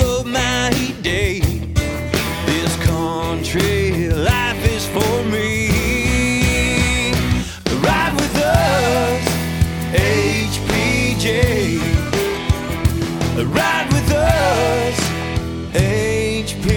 of my day. This country life is for me. Ride with us, HPJ. Ride with us, HPJ.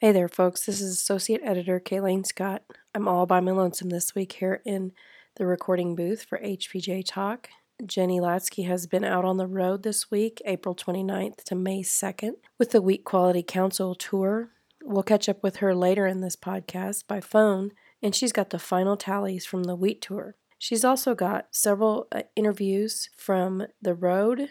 Hey there, folks. This is Associate Editor Kaylaine Scott. I'm all by my lonesome this week here in the recording booth for HPJ Talk. Jenny Latsky has been out on the road this week, April 29th to May 2nd, with the Wheat Quality Council Tour. We'll catch up with her later in this podcast by phone, and she's got the final tallies from the Wheat Tour. She's also got several interviews from the road.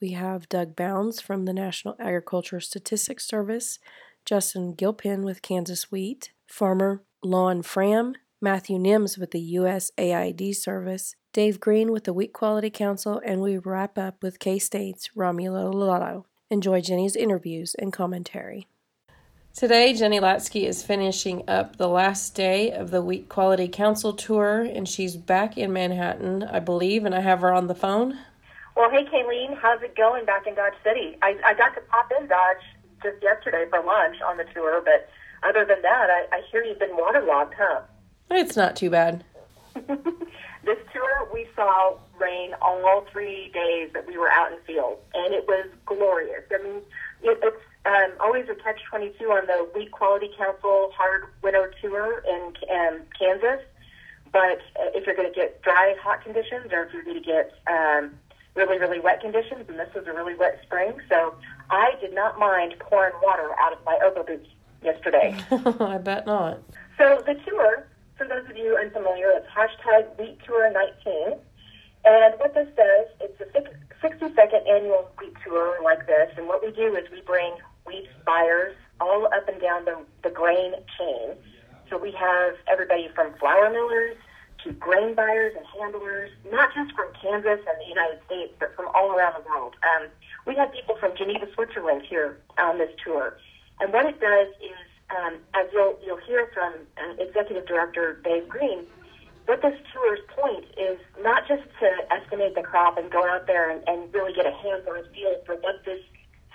We have Doug Bounds from the National Agricultural Statistics Service, Justin Gilpin with Kansas Wheat, farmer Lon Frahm, Matthew Nims with the USAID service, Dave Green with the Wheat Quality Council, and we wrap up with K-State's Romulo Lollato. Enjoy Jenny's interviews and commentary. Today, Jenny Latsky is finishing up the last day of the Wheat Quality Council Tour, and she's back in Manhattan, I believe, and I have her on the phone. Well, hey, Kaylaine, how's it going back in Dodge City? I got to pop in Dodge just yesterday for lunch on the tour, but other than that, I hear you've been waterlogged, huh? It's not too bad. This tour, we saw rain all 3 days that we were out in field, and it was glorious. I mean, it's always a catch-22 on the Wheat Quality Council Hard Winter Tour in Kansas, but if you're going to get dry, hot conditions, or if you're going to get really, really wet conditions, and this was a really wet spring, so I did not mind pouring water out of my Oba boots yesterday. I bet not. So the tour, for those of you unfamiliar, it's hashtag Wheat Tour 19. And what this does, it's a 60-second annual wheat tour like this. And what we do is we bring wheat buyers all up and down the grain chain. So we have everybody from flour millers to grain buyers and handlers, not just from Kansas and the United States, but from all around the world. We have people from Geneva, Switzerland here on this tour. And what it does is, as you'll hear from Executive Director Dave Green, what this tour's point is not just to estimate the crop and go out there and really get a handle and feel for what this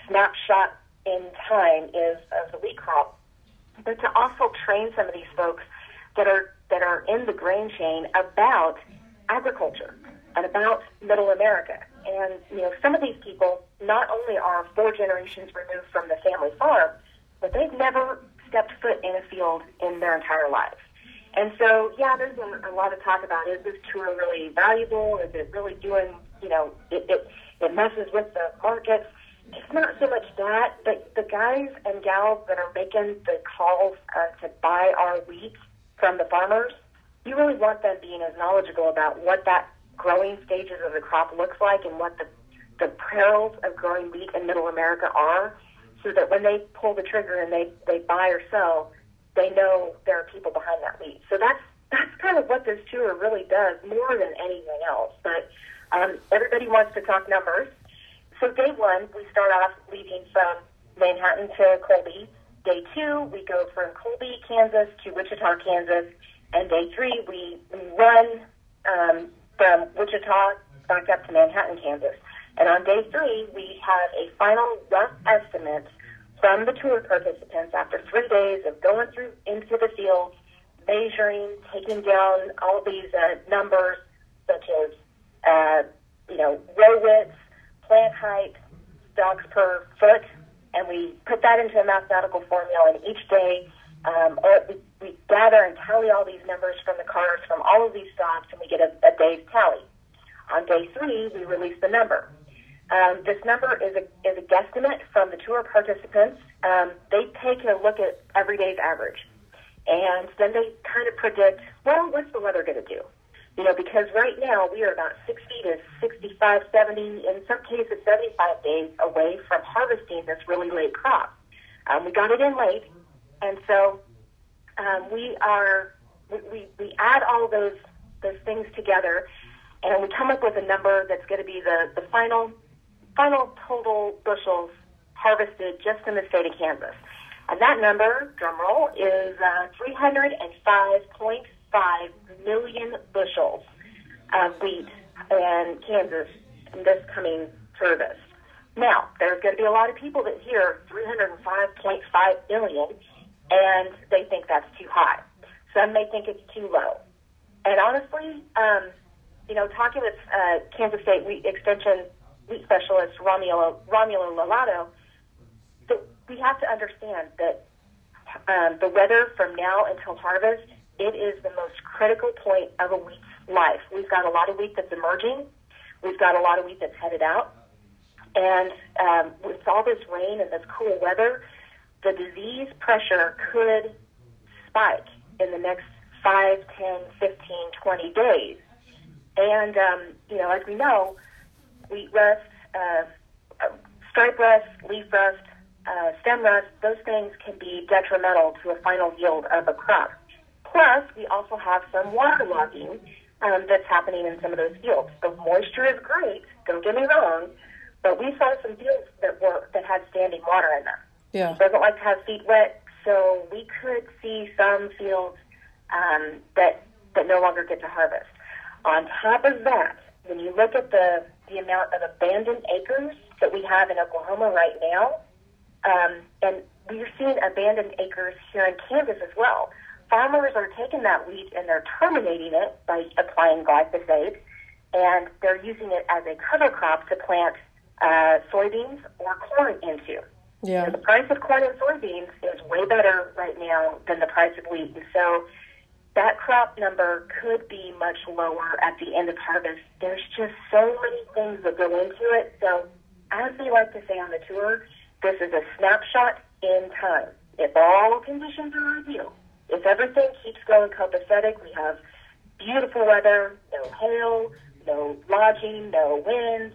snapshot in time is of the wheat crop, but to also train some of these folks that are in the grain chain about agriculture and about Middle America. And some of these people not only are 4 generations removed from the family farm, but they've never stepped foot in a field in their entire lives. And so, yeah, there's a lot of talk about, is this tour really valuable? Is it really doing, it messes with the markets? It's not so much that, but the guys and gals that are making the calls to buy our wheat from the farmers, you really want them being as knowledgeable about what that growing stages of the crop looks like and what the perils of growing wheat in Middle America are, so that when they pull the trigger and they buy or sell, they know there are people behind that wheat. So that's kind of what this tour really does, more than anything else. But everybody wants to talk numbers. So day one, we start off leaving from Manhattan to Colby. Day two, we go from Colby, Kansas to Wichita, Kansas. And day three, we run from Wichita back up to Manhattan, Kansas. And on day three, we have a final rough estimate from the tour participants after 3 days of going through into the field, measuring, taking down all these numbers such as, row widths, plant height, stalks per foot, and we put that into a mathematical formula. And each day, we gather and tally all these numbers from the cars from all of these stalks, and we get a day's tally. On day three, we release the number. This number is a guesstimate from the tour participants. They take a look at every day's average, and then they kind of predict, well, what's the weather going to do? Because right now we are about 60 to 65, 70, in some cases 75 days away from harvesting this really late crop. We got it in late, and so we add all those things together. and we come up with a number that's going to be the final total bushels harvested just in the state of Kansas. And that number, drum roll, is 305.5 million bushels of wheat in Kansas in this coming harvest. Now, there's going to be a lot of people that hear 305.5 million, and they think that's too high. Some may think it's too low. And honestly, talking with Kansas State Wheat Extension wheat specialist Romulo Lollato, we have to understand that the weather from now until harvest, it is the most critical point of a wheat's life. We've got a lot of wheat that's emerging. We've got a lot of wheat that's headed out. And with all this rain and this cool weather, the disease pressure could spike in the next 5, 10, 15, 20 days. And, as we know, wheat rust, stripe rust, leaf rust, stem rust, those things can be detrimental to a final yield of a crop. Plus, we also have some waterlogging that's happening in some of those fields. The moisture is great, don't get me wrong, but we saw some fields that had standing water in them. Yeah. It doesn't like to have feet wet, so we could see some fields that no longer get to harvest. On top of that, when you look at the amount of abandoned acres that we have in Oklahoma right now, and we're seeing abandoned acres here in Kansas as well. Farmers are taking that wheat and they're terminating it by applying glyphosate, and they're using it as a cover crop to plant soybeans or corn into. Yeah. So the price of corn and soybeans is way better right now than the price of wheat. And so that crop number could be much lower at the end of harvest. There's just so many things that go into it. So as we like to say on the tour, this is a snapshot in time. If all conditions are ideal, if everything keeps going copacetic, we have beautiful weather, no hail, no lodging, no winds,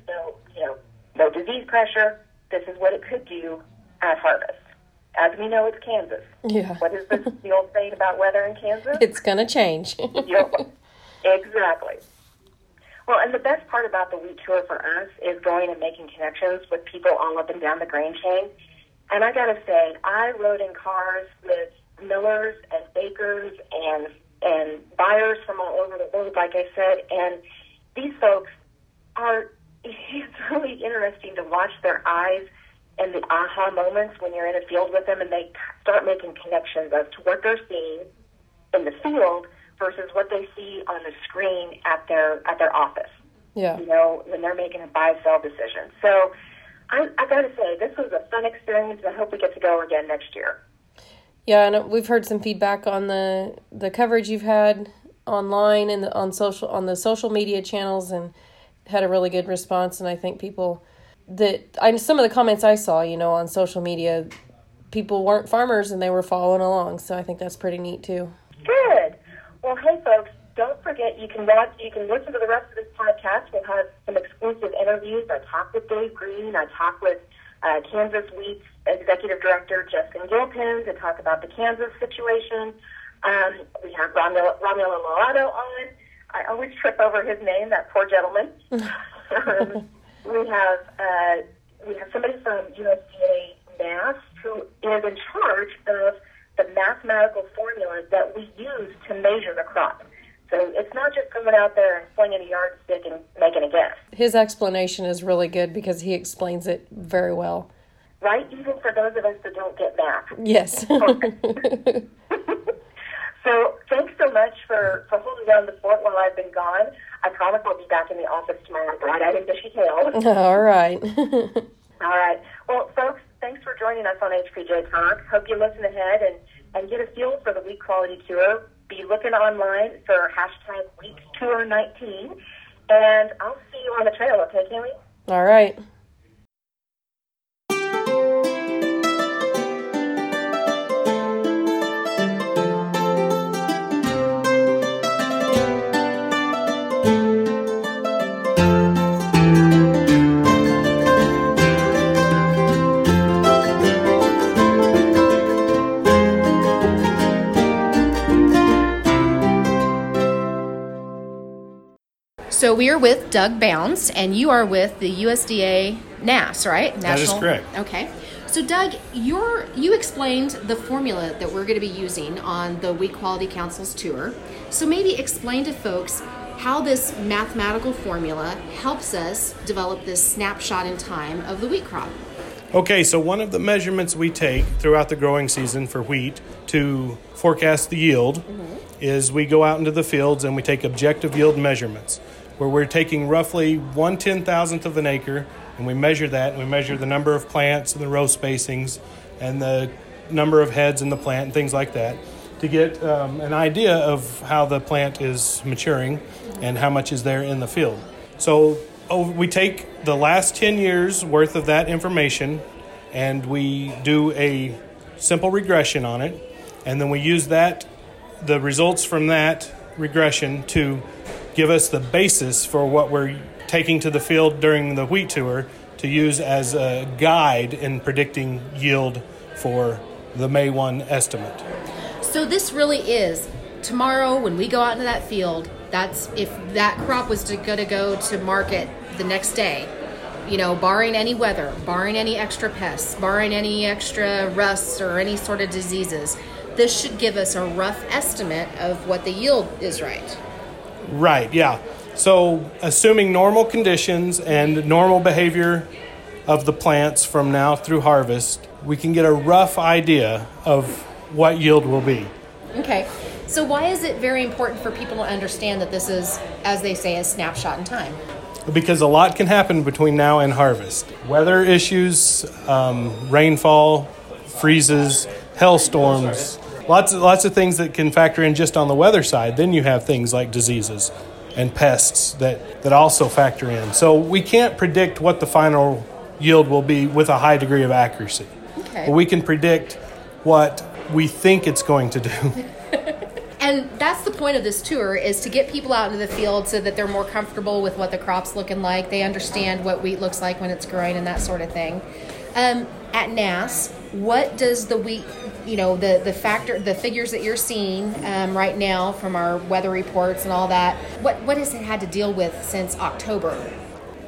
no disease pressure, this is what it could do at harvest. As we know, it's Kansas. Yeah. What is the old saying about weather in Kansas? It's going to change. Exactly. Well, and the best part about the wheat tour for us is going and making connections with people all up and down the grain chain. And I got to say, I rode in cars with millers and bakers and buyers from all over the world, like I said. And these folks it's really interesting to watch their eyes and the aha moments when you're in a field with them and they start making connections as to what they're seeing in the field versus what they see on the screen at their office. Yeah. When they're making a buy-sell decision. So I got to say, this was a fun experience, and I hope we get to go again next year. Yeah, and we've heard some feedback on the coverage you've had online and on the social media channels, and had a really good response. And I think some of the comments I saw, on social media, people weren't farmers and they were following along. So I think that's pretty neat too. Good. Well, hey folks, don't forget you can listen to the rest of this podcast. We'll have some exclusive interviews. I talked with Dave Green. I talked with Kansas Wheat's Executive Director Justin Gilpin to talk about the Kansas situation. We have Romulo Lollato on. I always trip over his name, that poor gentleman. We have somebody from USDA Mass who is in charge of the mathematical formulas that we use to measure the crop. So it's not just coming out there and flinging a yardstick and making a guess. His explanation is really good because he explains it very well. Right, even for those of us that don't get math. Yes. So thanks so much for holding down the fort while I've been gone. I promise I'll be back in the office tomorrow, bright-eyed and bushy-tailed. All right. All right. Well, folks, thanks for joining us on HPJ Talk. Hope you listen ahead and get a feel for the Wheat Quality Tour. Be looking online for #WheatTour19, and I'll see you on the trail, okay, Kelly? All right. So we are with Doug Bounds, and you are with the USDA NASS, right? That is correct. Okay. So Doug, you explained the formula that we're going to be using on the Wheat Quality Council's tour. So maybe explain to folks how this mathematical formula helps us develop this snapshot in time of the wheat crop. Okay, so one of the measurements we take throughout the growing season for wheat to forecast the yield is we go out into the fields and we take objective yield measurements, where we're taking roughly 1/10,000th of an acre, and we measure that, and we measure the number of plants and the row spacings and the number of heads in the plant and things like that to get an idea of how the plant is maturing and how much is there in the field. So we take the last 10 years worth of that information and we do a simple regression on it, and then we use the results from that regression to give us the basis for what we're taking to the field during the wheat tour to use as a guide in predicting yield for the May 1 estimate. So this really is tomorrow when we go out into that field. That's if that crop was going to go to market the next day, you know, barring any weather, barring any extra pests, barring any extra rusts or any sort of diseases, this should give us a rough estimate of what the yield is, right? Right, yeah. So assuming normal conditions and normal behavior of the plants from now through harvest, we can get a rough idea of what yield will be. Okay. So why is it very important for people to understand that this is, as they say, a snapshot in time? Because a lot can happen between now and harvest. Weather issues, rainfall, freezes, hailstorms, lots of things that can factor in just on the weather side. Then you have things like diseases and pests that also factor in. So we can't predict what the final yield will be with a high degree of accuracy. Okay. But we can predict what we think it's going to do. And that's the point of this tour, is to get people out into the field so that they're more comfortable with what the crop's looking like. They understand what wheat looks like when it's growing and that sort of thing. At NASS, what does the wheat, you know, the figures that you're seeing right now from our weather reports and all that, what has it had to deal with since October?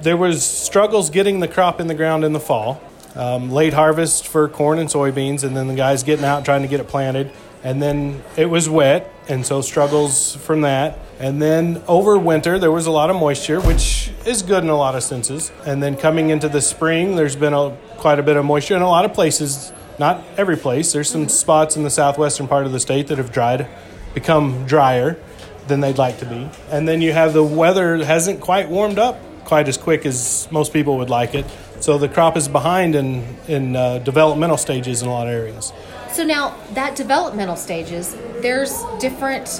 There was struggles getting the crop in the ground in the fall. Late harvest for corn and soybeans, and then the guys getting out trying to get it planted. And then it was wet, and so struggles from that. And then over winter, there was a lot of moisture, which is good in a lot of senses. And then coming into the spring, there's been quite a bit of moisture in a lot of places, not every place. There's some spots in the southwestern part of the state that have become drier than they'd like to be. And then you have the weather hasn't quite warmed up quite as quick as most people would like it. So the crop is behind in developmental stages in a lot of areas. So now that developmental stages, there's different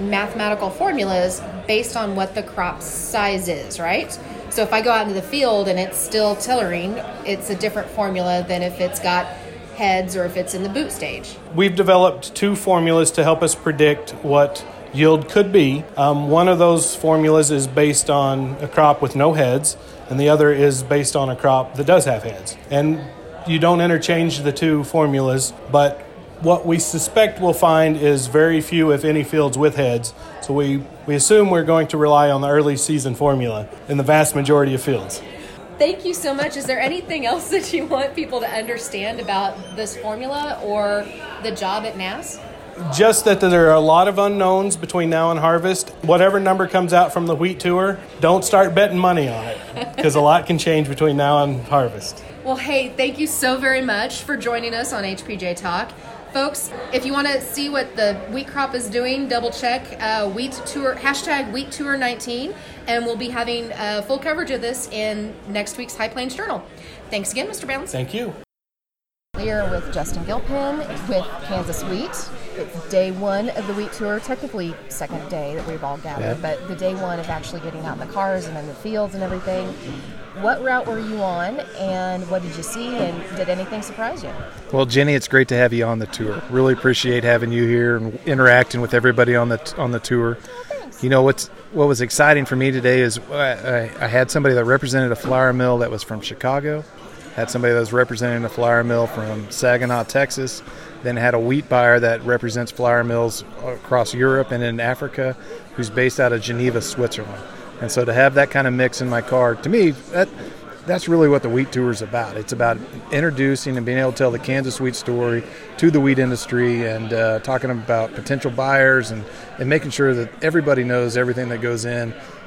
mathematical formulas based on what the crop size is, right? So if I go out into the field and it's still tillering, it's a different formula than if it's got heads or if it's in the boot stage. We've developed two formulas to help us predict what yield could be. One of those formulas is based on a crop with no heads, and the other is based on a crop that does have heads. And you don't interchange the two formulas, but what we suspect we'll find is very few, if any, fields with heads. So we assume we're going to rely on the early season formula in the vast majority of fields. Thank you so much. Is there anything else that you want people to understand about this formula or the job at NASS? Just that there are a lot of unknowns between now and harvest. Whatever number comes out from the wheat tour, don't start betting money on it, because a lot can change between now and harvest. Well, hey, thank you so very much for joining us on HPJ Talk. Folks, if you want to see what the wheat crop is doing, double check Wheat Tour, hashtag Wheat Tour 19, and we'll be having full coverage of this in next week's High Plains Journal. Thanks again, Mr. Bounds. Thank you. Here with Justin Gilpin with Kansas Wheat. It's day one of the Wheat Tour, technically second day that we've all gathered, but the day one of actually getting out in the cars and in the fields and everything. What route were you on, and what did you see, and did anything surprise you? Well, Jenny, it's great to have you on the tour. Really appreciate having you here and interacting with everybody on the tour. You know, what was exciting for me today is I had somebody that represented a flour mill that was from Chicago. Had somebody that was representing a flour mill from Saginaw, Texas. Then had a wheat buyer that represents flour mills across Europe and in Africa, who's based out of Geneva, Switzerland. And so to have that kind of mix in my car, to me, that's really what the Wheat Tour is about. It's about introducing and being able to tell the Kansas wheat story to the wheat industry, and talking about potential buyers, and making sure that everybody knows everything that goes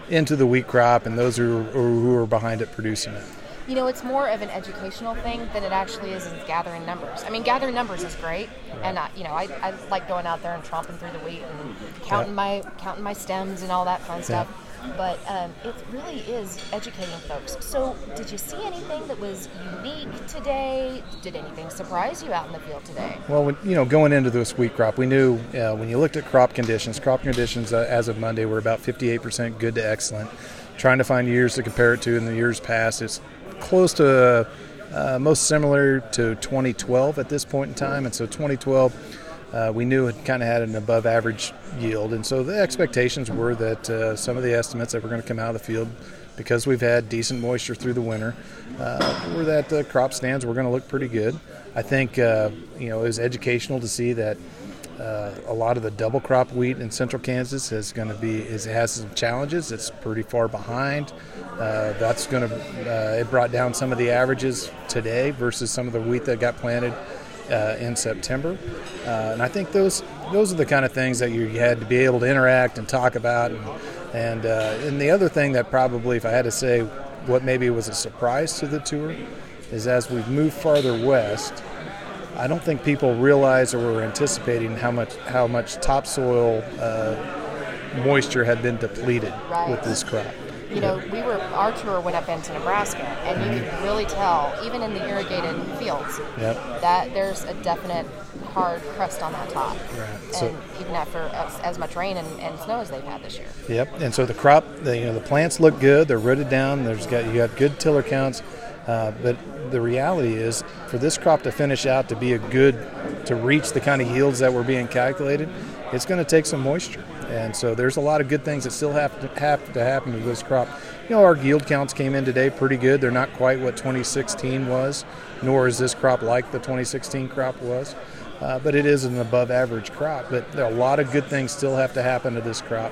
into the wheat crop, and those who are behind it producing it. You know, it's more of an educational thing than it actually is in gathering numbers. I mean, gathering numbers is great, right. And I like going out there and tromping through the wheat and counting my stems and all that fun stuff. But it really is educating folks. So did you see anything that was unique today? Did anything surprise you out in the field today? Well, going into this wheat crop, we knew when you looked at crop conditions as of Monday were about 58% good to excellent. Trying to find years to compare it to in the years past, it's close to most similar to 2012 at this point in time. And so 2012... we knew it kind of had an above average yield. And so the expectations were that some of the estimates that were going to come out of the field, because we've had decent moisture through the winter, were that the crop stands were going to look pretty good. I think, it was educational to see that a lot of the double crop wheat in central Kansas has some challenges. It's pretty far behind. It brought down some of the averages today versus some of the wheat that got planted in September, and I think those are the kind of things that you had to be able to interact and talk about, and the other thing that probably, if I had to say what maybe was a surprise to the tour, is as we've moved farther west, I don't think people realize or were anticipating how much topsoil moisture had been depleted with this crop. You know, our tour went up into Nebraska, and you could really tell, even in the irrigated fields, that there's a definite hard crust on that top. Right. And so, even after as much rain and snow as they've had this year. Yep. And so the crop, the plants look good. They're rooted down. You have good tiller counts, but the reality is, for this crop to finish out to be to reach the kind of yields that were being calculated, it's going to take some moisture. And so there's a lot of good things that still have to happen with this crop. Our yield counts came in today pretty good. They're not quite what 2016 was, nor is this crop like the 2016 crop was. But it is an above average crop. But there are a lot of good things still have to happen to this crop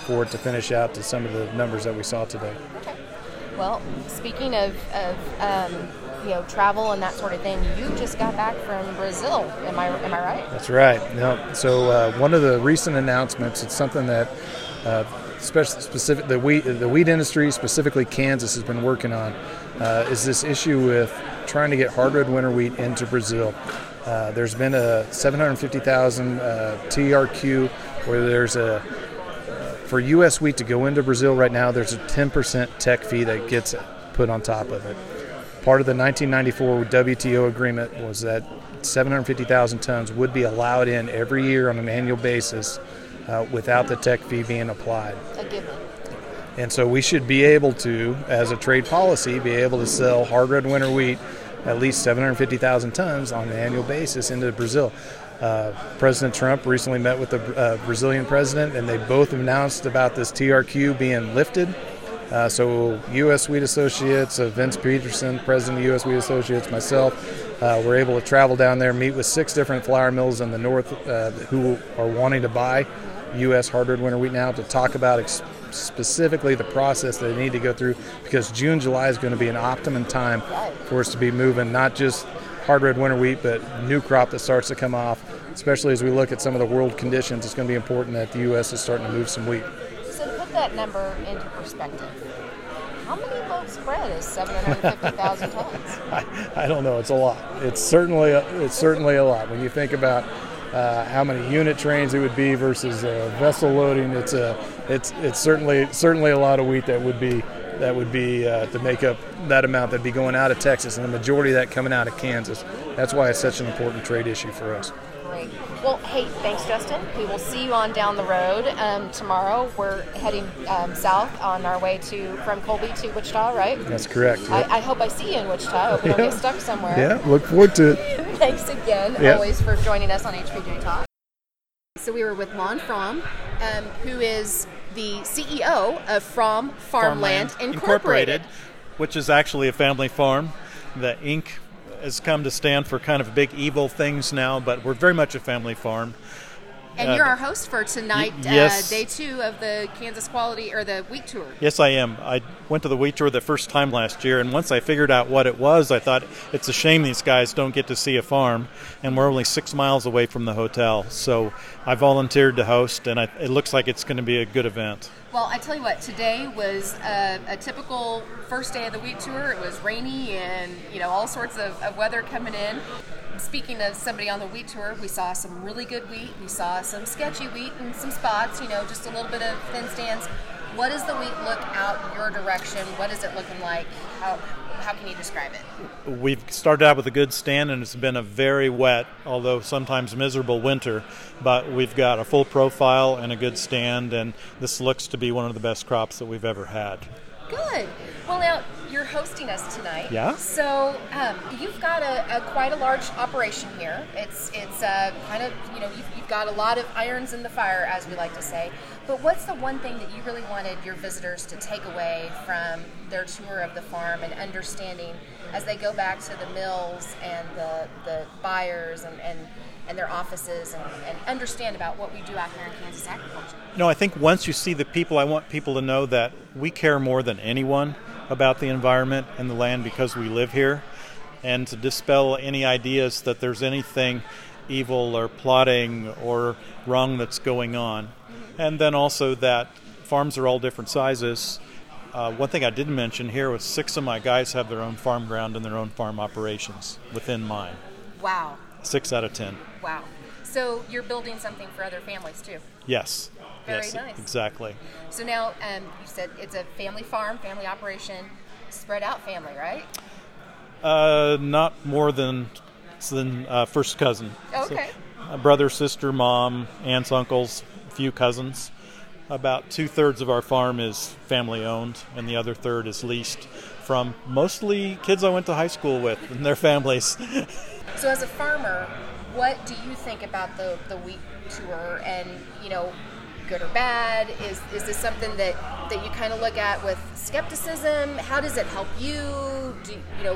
for it to finish out to some of the numbers that we saw today. Okay. Well, speaking of travel and that sort of thing, you just got back from Brazil, am I right? That's right. No, so one of the recent announcements, it's something that the wheat industry, specifically Kansas, has been working on, is this issue with trying to get hard-red winter wheat into Brazil. There's been a 750,000 TRQ, where there's for U.S. wheat to go into Brazil right now, there's a 10% tech fee that gets put on top of it. Part of the 1994 WTO agreement was that 750,000 tons would be allowed in every year on an annual basis without the tech fee being applied. A given. And so we should be able to, as a trade policy, be able to sell hard red winter wheat at least 750,000 tons on an annual basis into Brazil. President Trump recently met with the Brazilian president, and they both announced about this TRQ being lifted. So U.S. Wheat Associates, Vince Peterson, president of U.S. Wheat Associates, myself, were able to travel down there, meet with 6 different flour mills in the north who are wanting to buy U.S. hard-red winter wheat now, to talk about specifically the process that they need to go through, because June, July is going to be an optimum time for us to be moving not just hard-red winter wheat, but new crop that starts to come off. Especially as we look at some of the world conditions, it's going to be important that the U.S. is starting to move some wheat. That number into perspective. How many loaves spread is 750,000 tons? I don't know. It's a lot. It's certainly a lot. When you think about how many unit trains it would be versus vessel loading, it's certainly a lot of wheat that would be to make up that amount that'd be going out of Texas, and the majority of that coming out of Kansas. That's why it's such an important trade issue for us. Great. Well, hey, thanks, Justin. We will see you on down the road tomorrow. We're heading south on our way from Colby to Wichita, right? That's correct. Yep. I hope I see you in Wichita. I hope we don't get stuck somewhere. Yeah, look forward to it. Thanks again, always, for joining us on HPJ Talk. So we were with Lon Frahm, who is the CEO of Frahm Farmland Incorporated, which is actually a family farm. The INC has come to stand for kind of big evil things now, but we're very much a family farm. And you're our host for tonight, yes. Day 2 of the Kansas Quality or the Wheat Tour. Yes, I am. I went to the Wheat Tour the first time last year, and once I figured out what it was, I thought it's a shame these guys don't get to see a farm, and we're only 6 miles away from the hotel. So I volunteered to host, and it looks like it's going to be a good event. Well, I tell you what, today was a typical first day of the Wheat Tour. It was rainy and, you know, all sorts of weather coming in. Speaking of somebody on the Wheat Tour, we saw some really good wheat. We saw some sketchy wheat in some spots, you know, just a little bit of thin stands. What does the wheat look out your direction? What is it looking like? How can you describe it? We've started out with a good stand, and it's been a very wet, although sometimes miserable, winter. But we've got a full profile and a good stand, and this looks to be one of the best crops that we've ever had. Good. Well, now, you're hosting us tonight. Yeah. So you've got a quite a large operation here. It's kind of, you know, you've got a lot of irons in the fire, as we like to say. But what's the one thing that you really wanted your visitors to take away from their tour of the farm and understanding as they go back to the mills and the buyers and their offices and understand about what we do out here in Kansas agriculture? No, I think once you see the people, I want people to know that we care more than anyone about the environment and the land because we live here, and to dispel any ideas that there's anything evil or plotting or wrong that's going on. And then also that farms are all different sizes. One thing I didn't mention here was 6 of my guys have their own farm ground and their own farm operations within mine. Wow. 6 out of 10. Wow. So you're building something for other families too? Yes. Very nice. Exactly. So now you said it's a family farm, family operation, spread out family, right? Not more than first cousin. Okay. So, brother, sister, mom, aunts, uncles, few cousins. About 2/3 of our farm is family owned, and the other third is leased from mostly kids I went to high school with and their families. So as a farmer, what do you think about the Wheat Tour and, you know, good or bad? Is this something that you kind of look at with skepticism? How does it help you?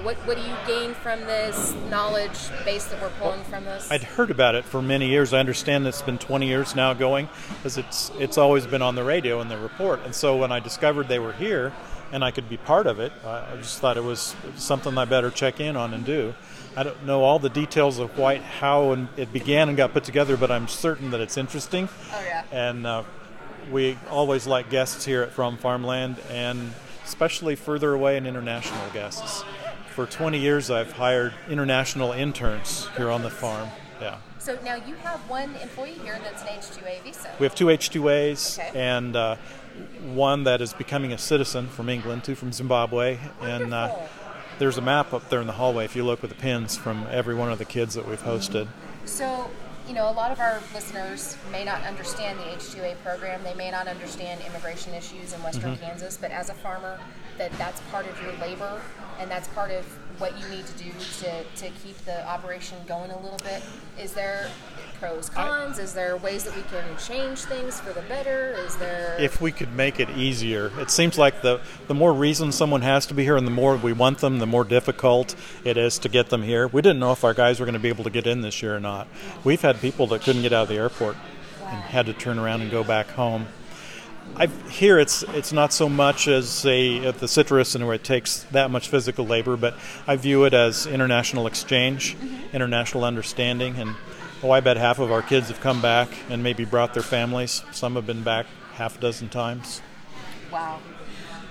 What do you gain from this knowledge base that we're pulling from this? I'd heard about it for many years. I understand it's been 20 years now going, because it's always been on the radio and the report. And so when I discovered they were here and I could be part of it, I just thought it was something I better check in on and do. I don't know all the details of how and it began and got put together, but I'm certain that it's interesting. Oh, yeah. And we always like guests here at From Farmland, and especially further away and international guests. For 20 years, I've hired international interns here on the farm. Yeah. So now you have one employee here that's an H-2A visa. We have 2 H-2As, okay. And one that is becoming a citizen from England, 2 from Zimbabwe. Wonderful. And there's a map up there in the hallway, if you look, with the pins from every one of the kids that we've hosted. So, you know, a lot of our listeners may not understand the H-2A program. They may not understand immigration issues in Western Kansas, but as a farmer, that's part of your labor, and that's part of what you need to do to keep the operation going a little bit. Is there pros, cons? Is there ways that we can change things for the better? Is there... If we could make it easier. It seems like the more reason someone has to be here and the more we want them, the more difficult it is to get them here. We didn't know if our guys were going to be able to get in this year or not. We've had people that couldn't get out of the airport and had to turn around and go back home. Here it's not so much as the citrus, and where it takes that much physical labor, but I view it as international exchange, international understanding, and I bet half of our kids have come back and maybe brought their families. Some have been back half a dozen times. Wow.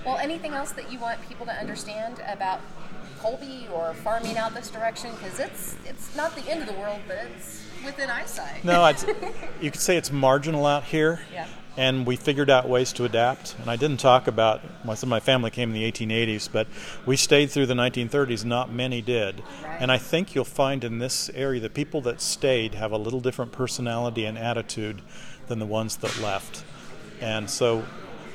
Well, anything else that you want people to understand about Colby or farming out this direction? Because it's not the end of the world, but it's within eyesight. No, you could say it's marginal out here. Yeah. And we figured out ways to adapt. And I didn't talk about, most of my family came in the 1880s, but we stayed through the 1930s. Not many did. Right. And I think you'll find in this area, the people that stayed have a little different personality and attitude than the ones that left. And so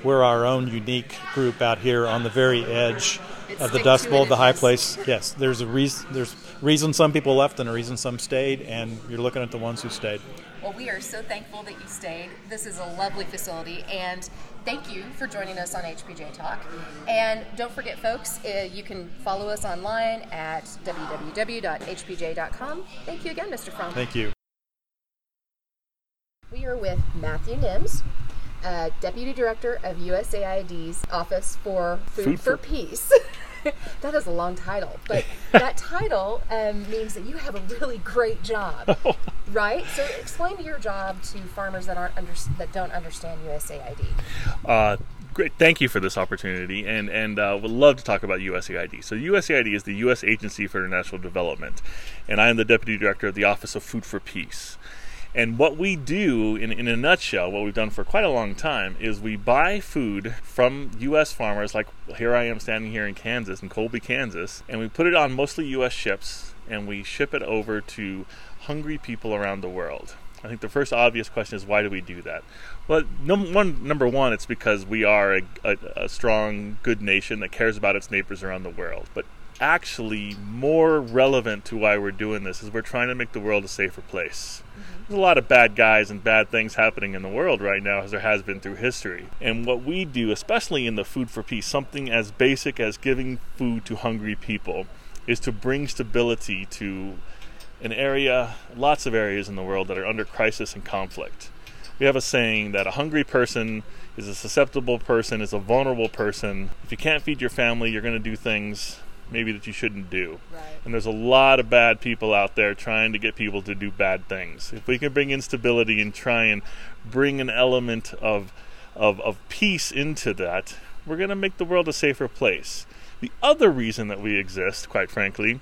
we're our own unique group out here on the very edge of the Dust Bowl, the High Place. Yes, there's a reason some people left and a reason some stayed, and you're looking at the ones who stayed. Well, we are so thankful that you stayed. This is a lovely facility, and thank you for joining us on HPJ Talk. And don't forget, folks, you can follow us online at www.hpj.com. Thank you again, Mr. Frahm. Thank you. We are with Matthew Nims, Deputy Director of USAID's Office for Food for Peace. That is a long title, but that title means that you have a really great job, right? So explain your job to farmers that don't understand USAID. Great. Thank you for this opportunity, and would love to talk about USAID. So USAID is the U.S. Agency for International Development, and I am the Deputy Director of the Office of Food for Peace. And what we do, in a nutshell, what we've done for quite a long time, is we buy food from U.S. farmers, like here I am standing here in Kansas, in Colby, Kansas, and we put it on mostly U.S. ships, and we ship it over to hungry people around the world. I think the first obvious question is, why do we do that? Well, number one, it's because we are a strong, good nation that cares about its neighbors around the world. But actually, more relevant to why we're doing this is we're trying to make the world a safer place. There's a lot of bad guys and bad things happening in the world right now, as there has been through history. And what we do, especially in the Food for Peace, something as basic as giving food to hungry people, is to bring stability to an area, lots of areas in the world that are under crisis and conflict. We have a saying that a hungry person is a susceptible person, is a vulnerable person. If you can't feed your family, you're going to do things maybe that you shouldn't do. Right. And there's a lot of bad people out there trying to get people to do bad things. If we can bring instability and try and bring an element of peace into that, we're going to make the world a safer place. The other reason that we exist, quite frankly,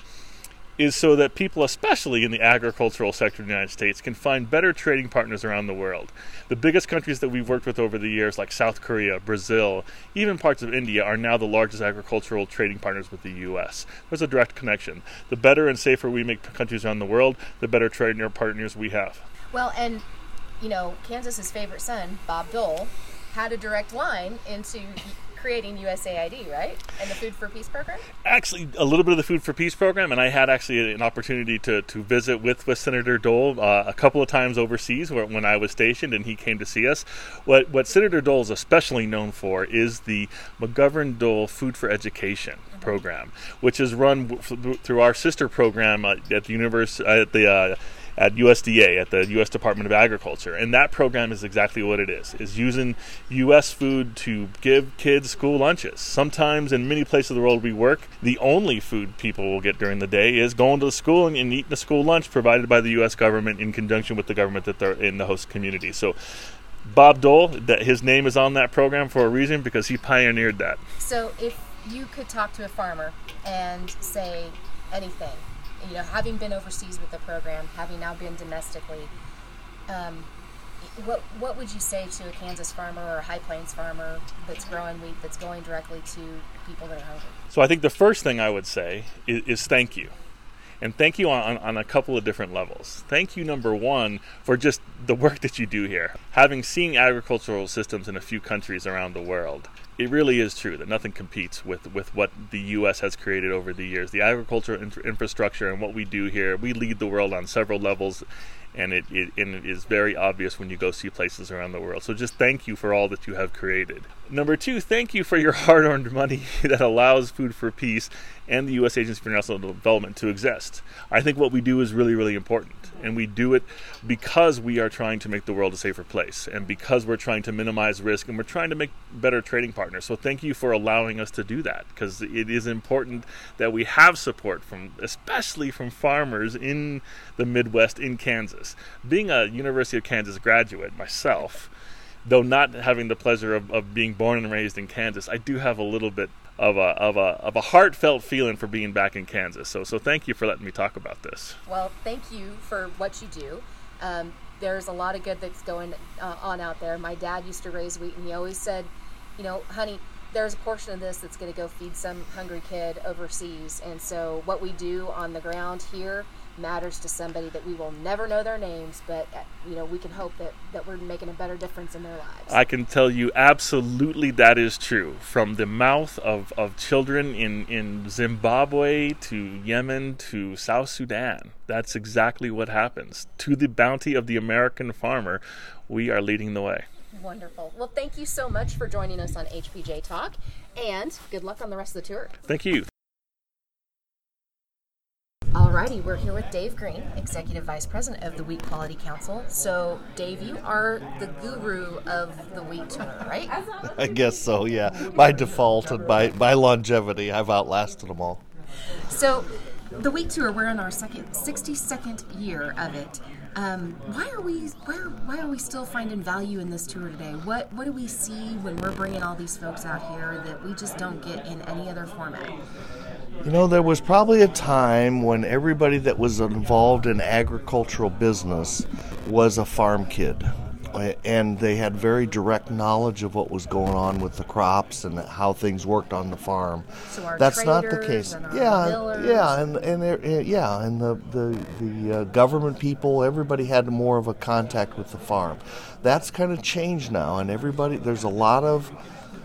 is so that people, especially in the agricultural sector of the United States, can find better trading partners around the world. The biggest countries that we've worked with over the years, like South Korea, Brazil, even parts of India, are now the largest agricultural trading partners with the U.S. There's a direct connection. The better and safer we make countries around the world, the better trading partners we have. Well, and, you know, Kansas's favorite son, Bob Dole, had a direct line into creating USAID, right? And the Food for Peace program? Actually, a little bit of the Food for Peace program, and I had actually an opportunity to visit with Senator Dole a couple of times overseas when I was stationed and he came to see us. What Senator Dole is especially known for is the McGovern-Dole Food for Education program, which is run through our sister program at the university, at USDA, at the U.S. Department of Agriculture. And that program is exactly what it is using U.S. food to give kids school lunches. Sometimes in many places of the world we work, the only food people will get during the day is going to the school and eating the school lunch provided by the U.S. government in conjunction with the government that they're in the host community. So Bob Dole, his name is on that program for a reason because he pioneered that. So if you could talk to a farmer and say anything, you know, having been overseas with the program, having now been domestically, what would you say to a Kansas farmer or a High Plains farmer that's growing wheat that's going directly to people that are hungry? So I think the first thing I would say is thank you. And thank you on a couple of different levels. Thank you, number one, for just the work that you do here. Having seen agricultural systems in a few countries around the world, it really is true that nothing competes with what the U.S. has created over the years. The agricultural infrastructure and what we do here, we lead the world on several levels, and it is very obvious when you go see places around the world. So just thank you for all that you have created. Number two, thank you for your hard-earned money that allows Food for Peace and the U.S. Agency for International Development to exist. I think what we do is really, really important, and we do it because we are trying to make the world a safer place, and because we're trying to minimize risk, and we're trying to make better trading partners. So thank you for allowing us to do that, because it is important that we have support especially from farmers in the Midwest, in Kansas. Being a University of Kansas graduate myself, though not having the pleasure of being born and raised in Kansas, I do have a little bit of a heartfelt feeling for being back in Kansas. So thank you for letting me talk about this. Well, thank you for what you do. There's a lot of good that's going on out there. My dad used to raise wheat, and he always said, you know, honey, there's a portion of this that's going to go feed some hungry kid overseas. And so what we do on the ground here matters to somebody that we will never know their names, but we can hope that we're making a better difference in their lives. I can tell you absolutely that is true. From the mouth of children in Zimbabwe to Yemen to South Sudan, that's exactly what happens. To the bounty of the American farmer, we are leading the way. Wonderful. Well, thank you so much for joining us on HPJ Talk, and good luck on the rest of the tour. Thank you. Alrighty, we're here with Dave Green, Executive Vice President of the Wheat Quality Council. So, Dave, you are the guru of the wheat tour, right? I guess so, yeah. By default and by longevity, I've outlasted them all. So, the wheat tour, we're in our 62nd year of it. Why are we still finding value in this tour today? What do we see when we're bringing all these folks out here that we just don't get in any other format? There was probably a time when everybody that was involved in agricultural business was a farm kid, and they had very direct knowledge of what was going on with the crops and how things worked on the farm. So that's not the case. And the government people, everybody had more of a contact with the farm. That's kind of changed now, and there's a lot of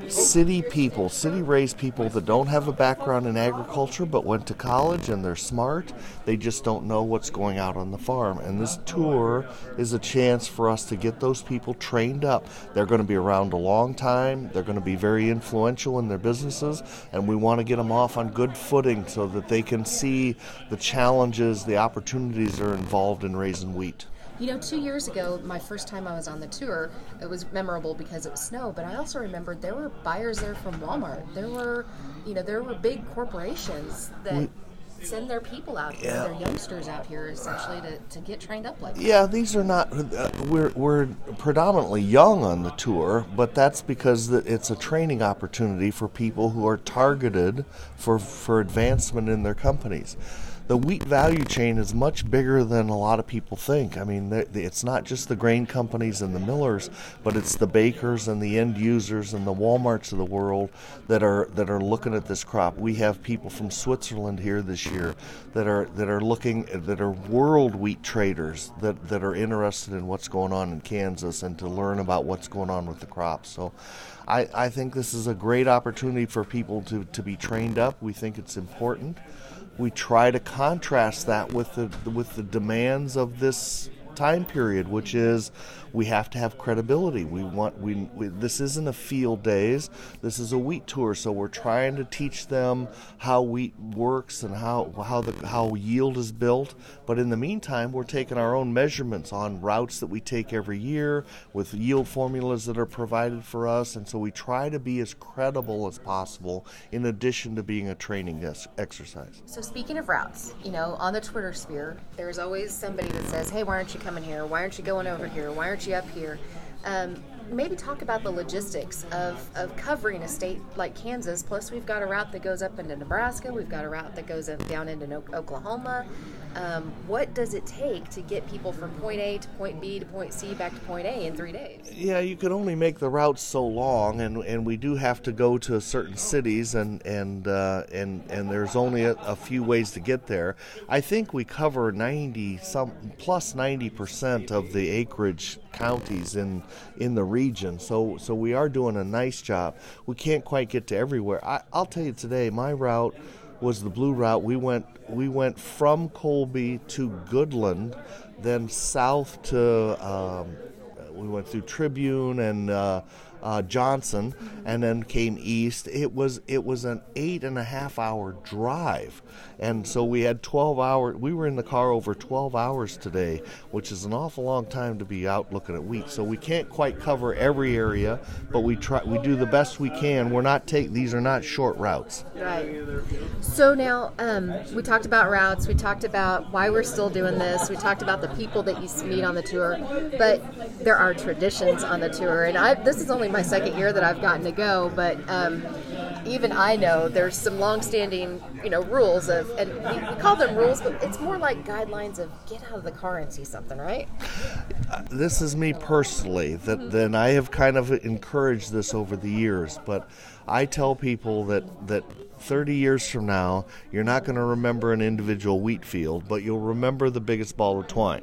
city people, city-raised people that don't have a background in agriculture but went to college and they're smart. They just don't know what's going out on the farm. And this tour is a chance for us to get those people trained up. They're going to be around a long time. They're going to be very influential in their businesses, and we want to get them off on good footing so that they can see the challenges, the opportunities that are involved in raising wheat. 2 years ago, my first time I was on the tour, it was memorable because it was snow, but I also remembered there were buyers there from Walmart. There were big corporations that send their people out here, their youngsters out here, essentially, to get trained up like that. Yeah, these are not, we're predominantly young on the tour, but that's because it's a training opportunity for people who are targeted for advancement in their companies. The wheat value chain is much bigger than a lot of people think. I mean, it's not just the grain companies and the millers, but it's the bakers and the end users and the Walmarts of the world that are looking at this crop. We have people from Switzerland here this year that are world wheat traders that are interested in what's going on in Kansas and to learn about what's going on with the crop. So I think this is a great opportunity for people to be trained up. We think it's important. We try to contrast that with the demands of this time period, which is we have to have credibility. This isn't a field days. This is a wheat tour, so we're trying to teach them how wheat works and how yield is built. But in the meantime, we're taking our own measurements on routes that we take every year with yield formulas that are provided for us, and so we try to be as credible as possible in addition to being a training exercise. So speaking of routes, on the Twitter sphere, there's always somebody that says, hey, why aren't you coming here? Why aren't you going over here? Why aren't you up here? Maybe talk about the logistics of covering a state like Kansas. Plus, we've got a route that goes up into Nebraska. We've got a route that goes up down into Oklahoma. What does it take to get people from point A to point B to point C back to point A in 3 days? Yeah, you can only make the route so long, and we do have to go to certain cities, and there's only a few ways to get there. I think we cover 90% of the acreage counties in the region, so we are doing a nice job. We can't quite get to everywhere. I'll tell you today, my route was the blue route. We went from Colby to Goodland, then south to we went through Tribune and Johnson, and then came east. It was an 8.5 hour drive, and so we had 12 hours. We were in the car over 12 hours today, which is an awful long time to be out looking at wheat. So we can't quite cover every area, but we do the best we can. These are not short routes. Right. So now we talked about routes. We talked about why we're still doing this. We talked about the people that you meet on the tour, but there are traditions on the tour, and this is only my second year that I've gotten to go, but even I know there's some long-standing, rules of, and we call them rules, but it's more like guidelines of get out of the car and see something, right? This is me personally. Then I have kind of encouraged this over the years, but I tell people that 30 years from now, you're not going to remember an individual wheat field, but you'll remember the biggest ball of twine.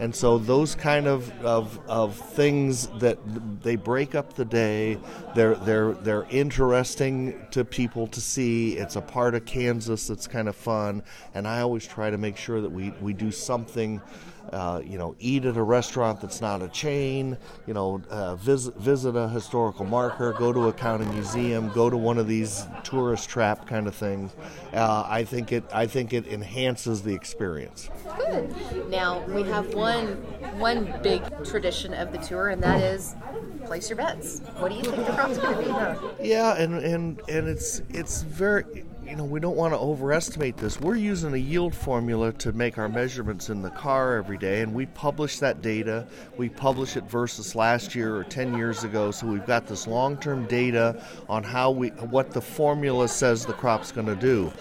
And so those kind of things that they break up the day, they're interesting to people to see. It's a part of Kansas that's kind of fun, and I always try to make sure that we do something. Eat at a restaurant that's not a chain, visit a historical marker, go to a county museum, go to one of these tourist trap kind of things. I think it enhances the experience. Good. Now, we have one big tradition of the tour, and that is place your bets. What do you think the crop's going to be, though? Yeah, and it's very... we don't want to overestimate this. We're using a yield formula to make our measurements in the car every day, and we publish that data. We publish it versus last year or 10 years ago, so we've got this long-term data on what the formula says the crop's going to do.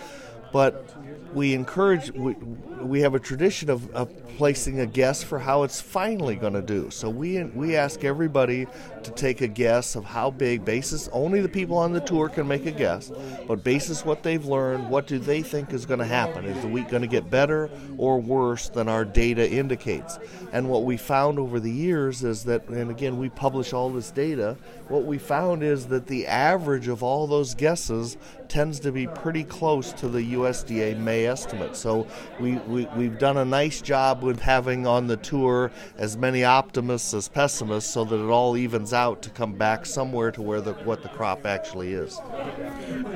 But we have a tradition of placing a guess for how it's finally going to do. So we ask everybody to take a guess of how big, basis only the people on the tour can make a guess, but basis what they've learned, what do they think is going to happen? Is the wheat going to get better or worse than our data indicates? And what we found over the years is that, and again, we publish all this data, what we found is that the average of all those guesses tends to be pretty close to the USDA May estimate. So we've done a nice job with having on the tour as many optimists as pessimists so that it all evens out to come back somewhere to where what the crop actually is.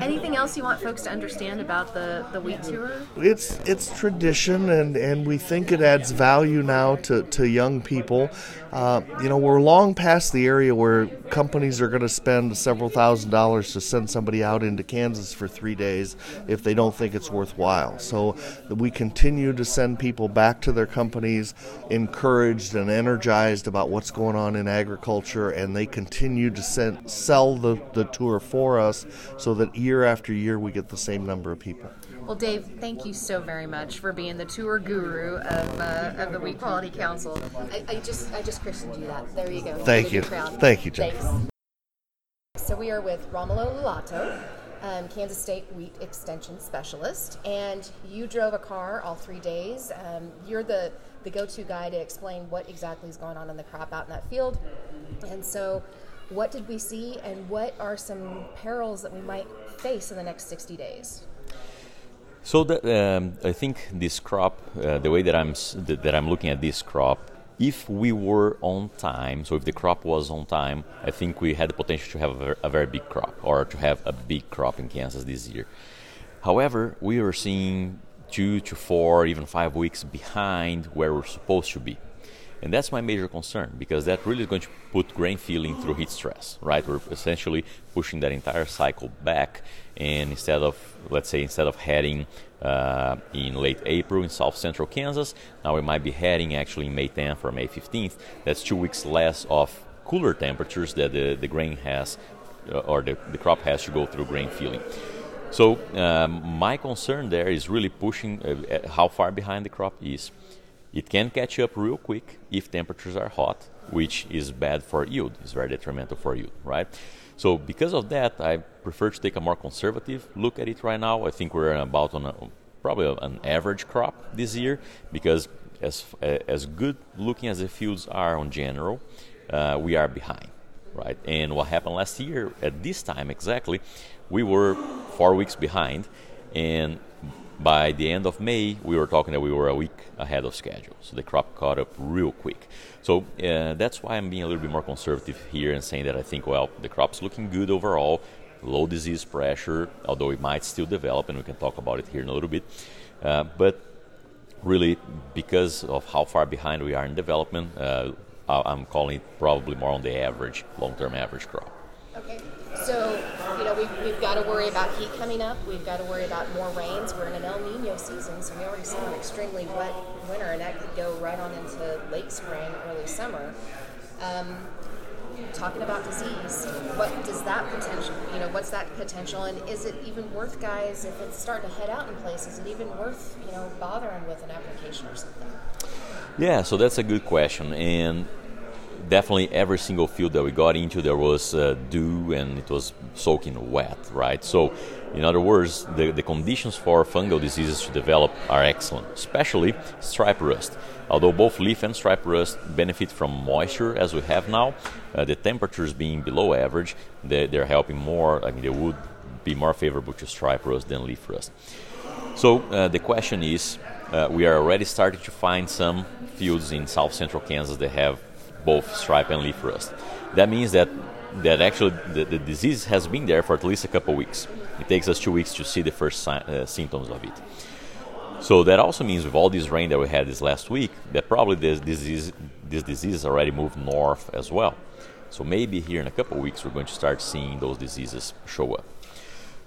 Anything else you want folks to understand about the wheat tour? It's tradition, and we think it adds value now to young people. We're long past the area where companies are going to spend several $1,000s to send somebody out into Kansas for 3 days if they don't think it's worthwhile. So we continue to send people back to their companies encouraged and energized about what's going on in agriculture, and they continue to sell the tour for us so that year after year we get the same number of people. Well, Dave, thank you so very much for being the tour guru of the Wheat Quality Council. I just christened you that. There you go. Thank you. Thank you, Jeff. Thanks. So we are with Romulo Lollato, Kansas State Wheat Extension Specialist, and you drove a car all 3 days. You're the go-to guy to explain what exactly is going on in the crop out in that field. And so what did we see, and what are some perils that we might face in the next 60 days? So I think this crop, the way that I'm looking at this crop, if we were on time, so if the crop was on time, I think we had the potential to have a very big crop, or to have a big crop in Kansas this year. However, we are seeing 2 to 4, even 5 weeks behind where we're supposed to be. And that's my major concern, because that really is going to put grain filling through heat stress, right? We're essentially pushing that entire cycle back, and instead of heading in late April in south central Kansas, now we might be heading actually in May 10th or May 15th. That's 2 weeks less of cooler temperatures that the grain has, or the crop has to go through grain filling. So my concern there is really pushing how far behind the crop is. It can catch up real quick if temperatures are hot, which is bad for yield. It's very detrimental for yield, right? So because of that, I prefer to take a more conservative look at it right now. I think we're about on probably an average crop this year, because as good looking as the fields are in general, we are behind, right? And what happened last year at this time exactly, we were 4 weeks behind, and by the end of May, we were talking that we were a week ahead of schedule. So the crop caught up real quick. So that's why I'm being a little bit more conservative here and saying that I think, well, the crop's looking good overall, low disease pressure, although it might still develop, and we can talk about it here in a little bit. But really, because of how far behind we are in development, I'm calling it probably more on the average, long-term average crop. Okay. So, we've got to worry about heat coming up. We've got to worry about more rains. We're in an El Nino season, so we already saw an extremely wet winter, and that could go right on into late spring, early summer. Talking about disease, what's that potential, and is it even worth, guys, if it's starting to head out in place, is it even worth, bothering with an application or something? Yeah, so that's a good question, and definitely every single field that we got into, there was dew and it was soaking wet, right? So in other words, the conditions for fungal diseases to develop are excellent, especially stripe rust. Although both leaf and stripe rust benefit from moisture, as we have now, the temperatures being below average, they're helping more. I mean, they would be more favorable to stripe rust than leaf rust. So the question is, we are already starting to find some fields in south central Kansas that have both stripe and leaf rust. That means that actually the disease has been there for at least a couple weeks. It takes us 2 weeks to see the first symptoms of it. So that also means with all this rain that we had this last week, that probably this disease already moved north as well. So maybe here in a couple weeks we're going to start seeing those diseases show up.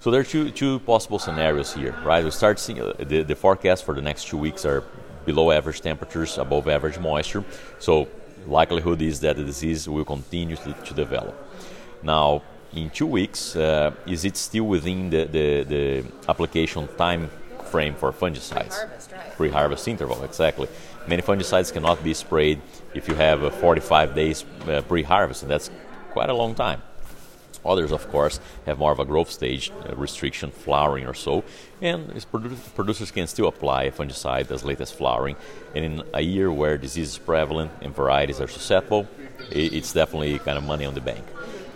So there are two possible scenarios here, right? We start seeing the forecast for the next 2 weeks are below average temperatures, above average moisture. So likelihood is that the disease will continue to develop. Now, in 2 weeks, is it still within the application time frame for fungicides? Pre-harvest, right? Pre-harvest interval, exactly. Many fungicides cannot be sprayed if you have 45 days pre-harvest, and that's quite a long time. Others, of course, have more of a growth stage restriction, flowering or so, and producers can still apply a fungicide as late as flowering. And in a year where disease is prevalent and varieties are susceptible, it's definitely kind of money on the bank,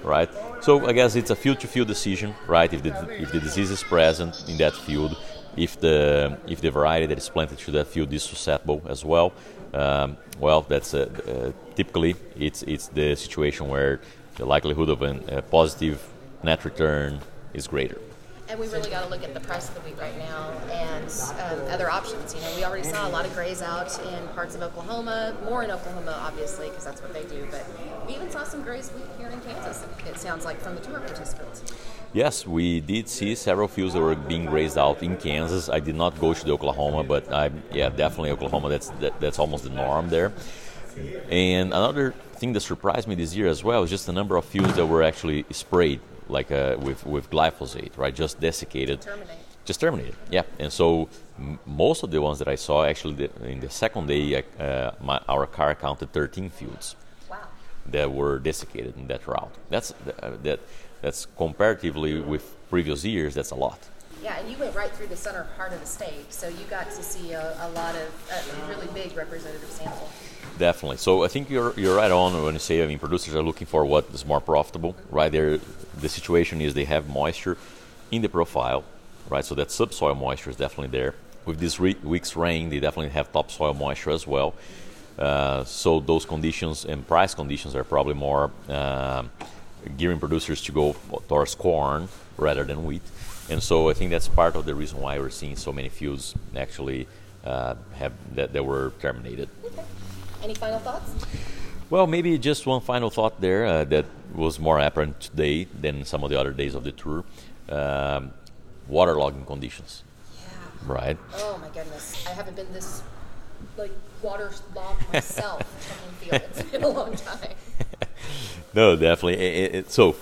right? So I guess it's a field-to-field decision, right? If the disease is present in that field, if the variety that is planted to that field is susceptible as well, that's typically it's the situation where the likelihood of a positive net return is greater. And we really got to look at the price of the wheat right now and other options. You know, we already saw a lot of grays out in parts of Oklahoma, more in Oklahoma, obviously, because that's what they do. But we even saw some grays wheat here in Kansas, it sounds like, from the tour participants. Yes, we did see several fields that were being grazed out in Kansas. I did not go to the Oklahoma, but definitely Oklahoma. That's almost the norm there. And another thing that surprised me this year as well is just the number of fields that were actually sprayed, like with glyphosate, right? Just desiccated. Just terminated, yeah. And so most of the ones that I saw, actually, in the second day, our car counted 13 fields. Wow. That were desiccated in that route. That's comparatively with previous years, that's a lot. Yeah, and you went right through the center part of the state, so you got to see a lot of really big representative sample. Definitely. So I think you're right on when you say, I mean, producers are looking for what is more profitable, right? The situation is they have moisture in the profile, right? So that subsoil moisture is definitely there. With this week's rain, they definitely have topsoil moisture as well. So those conditions and price conditions are probably more gearing producers to go towards corn rather than wheat. And so I think that's part of the reason why we're seeing so many fields actually that were terminated. Okay. Any final thoughts? Well, maybe just one final thought there that was more apparent today than some of the other days of the tour. Waterlogging conditions. Yeah. Right. Oh my goodness! I haven't been this waterlogged myself. It's been a long time. No, definitely. So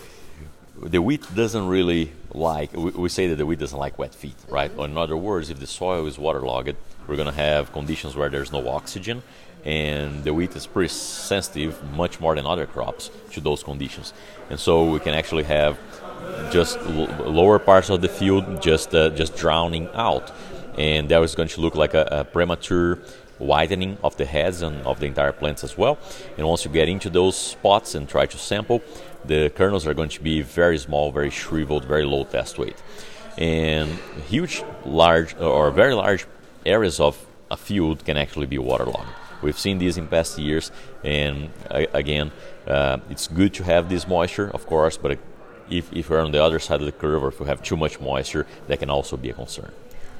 the wheat doesn't really like. We say that the wheat doesn't like wet feet, right? Mm-hmm. Or in other words, if the soil is waterlogged, we're going to have conditions where there's no oxygen. And the wheat is pretty sensitive, much more than other crops, to those conditions. And so we can actually have just lower parts of the field just drowning out. And that is going to look like a premature widening of the heads and of the entire plants as well. And once you get into those spots and try to sample, the kernels are going to be very small, very shriveled, very low test weight. And very large areas of a field can actually be waterlogged. We've seen these in past years, and again, it's good to have this moisture, of course, but if we're on the other side of the curve or if we have too much moisture, that can also be a concern.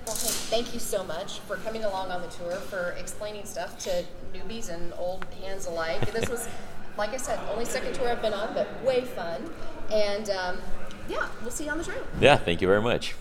Well, hey, thank you so much for coming along on the tour, for explaining stuff to newbies and old hands alike. This was, like I said, only second tour I've been on, but way fun. And we'll see you on the trail. Yeah, thank you very much.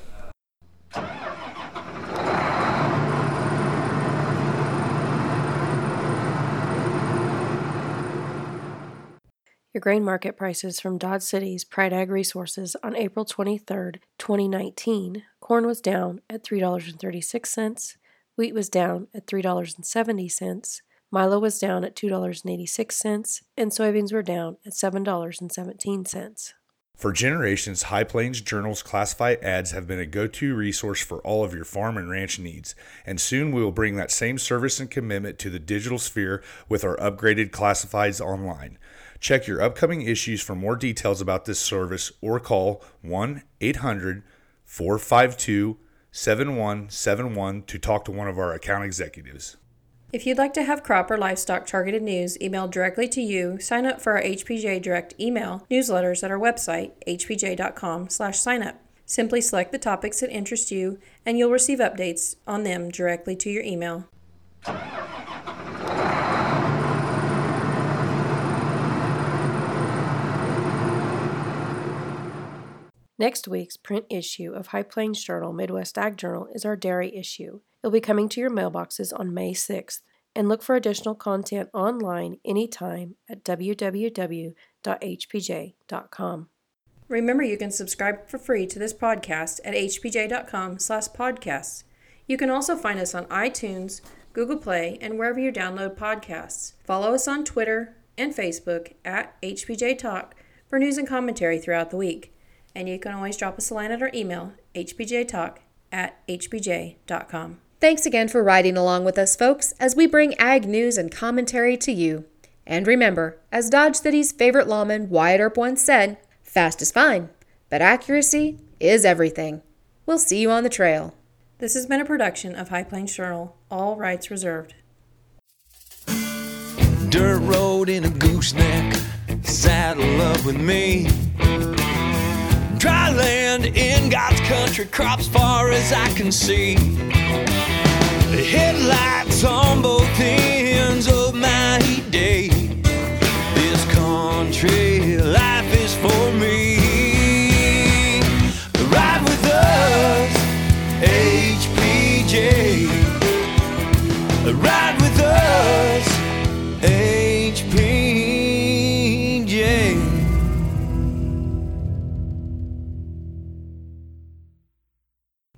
Your grain market prices from Dodge City's Pride Ag Resources on April 23, 2019. Corn was down at $3.36, wheat was down at $3.70, Milo was down at $2.86, and soybeans were down at $7.17. For generations, High Plains Journal's classified ads have been a go-to resource for all of your farm and ranch needs, and soon we will bring that same service and commitment to the digital sphere with our upgraded classifieds online. Check your upcoming issues for more details about this service or call 1-800-452-7171 to talk to one of our account executives. If you'd like to have crop or livestock targeted news emailed directly to you, sign up for our HPJ Direct email newsletters at our website, hpj.com/signup. Simply select the topics that interest you, and you'll receive updates on them directly to your email. Next week's print issue of High Plains Journal Midwest Ag Journal is our dairy issue. It'll be coming to your mailboxes on May 6th, and look for additional content online anytime at www.hpj.com. Remember, you can subscribe for free to this podcast at hpj.com/podcasts. You can also find us on iTunes, Google Play, and wherever you download podcasts. Follow us on Twitter and Facebook at HPJ Talk for news and commentary throughout the week. And you can always drop us a line at our email, hpjtalk@hpj.com. Thanks again for riding along with us, folks, as we bring ag news and commentary to you. And remember, as Dodge City's favorite lawman Wyatt Earp once said, fast is fine, but accuracy is everything. We'll see you on the trail. This has been a production of High Plains Journal, all rights reserved. Dirt road in a gooseneck, saddle up with me. Dry land in God's country, crops far as I can see. The headlights on both ends.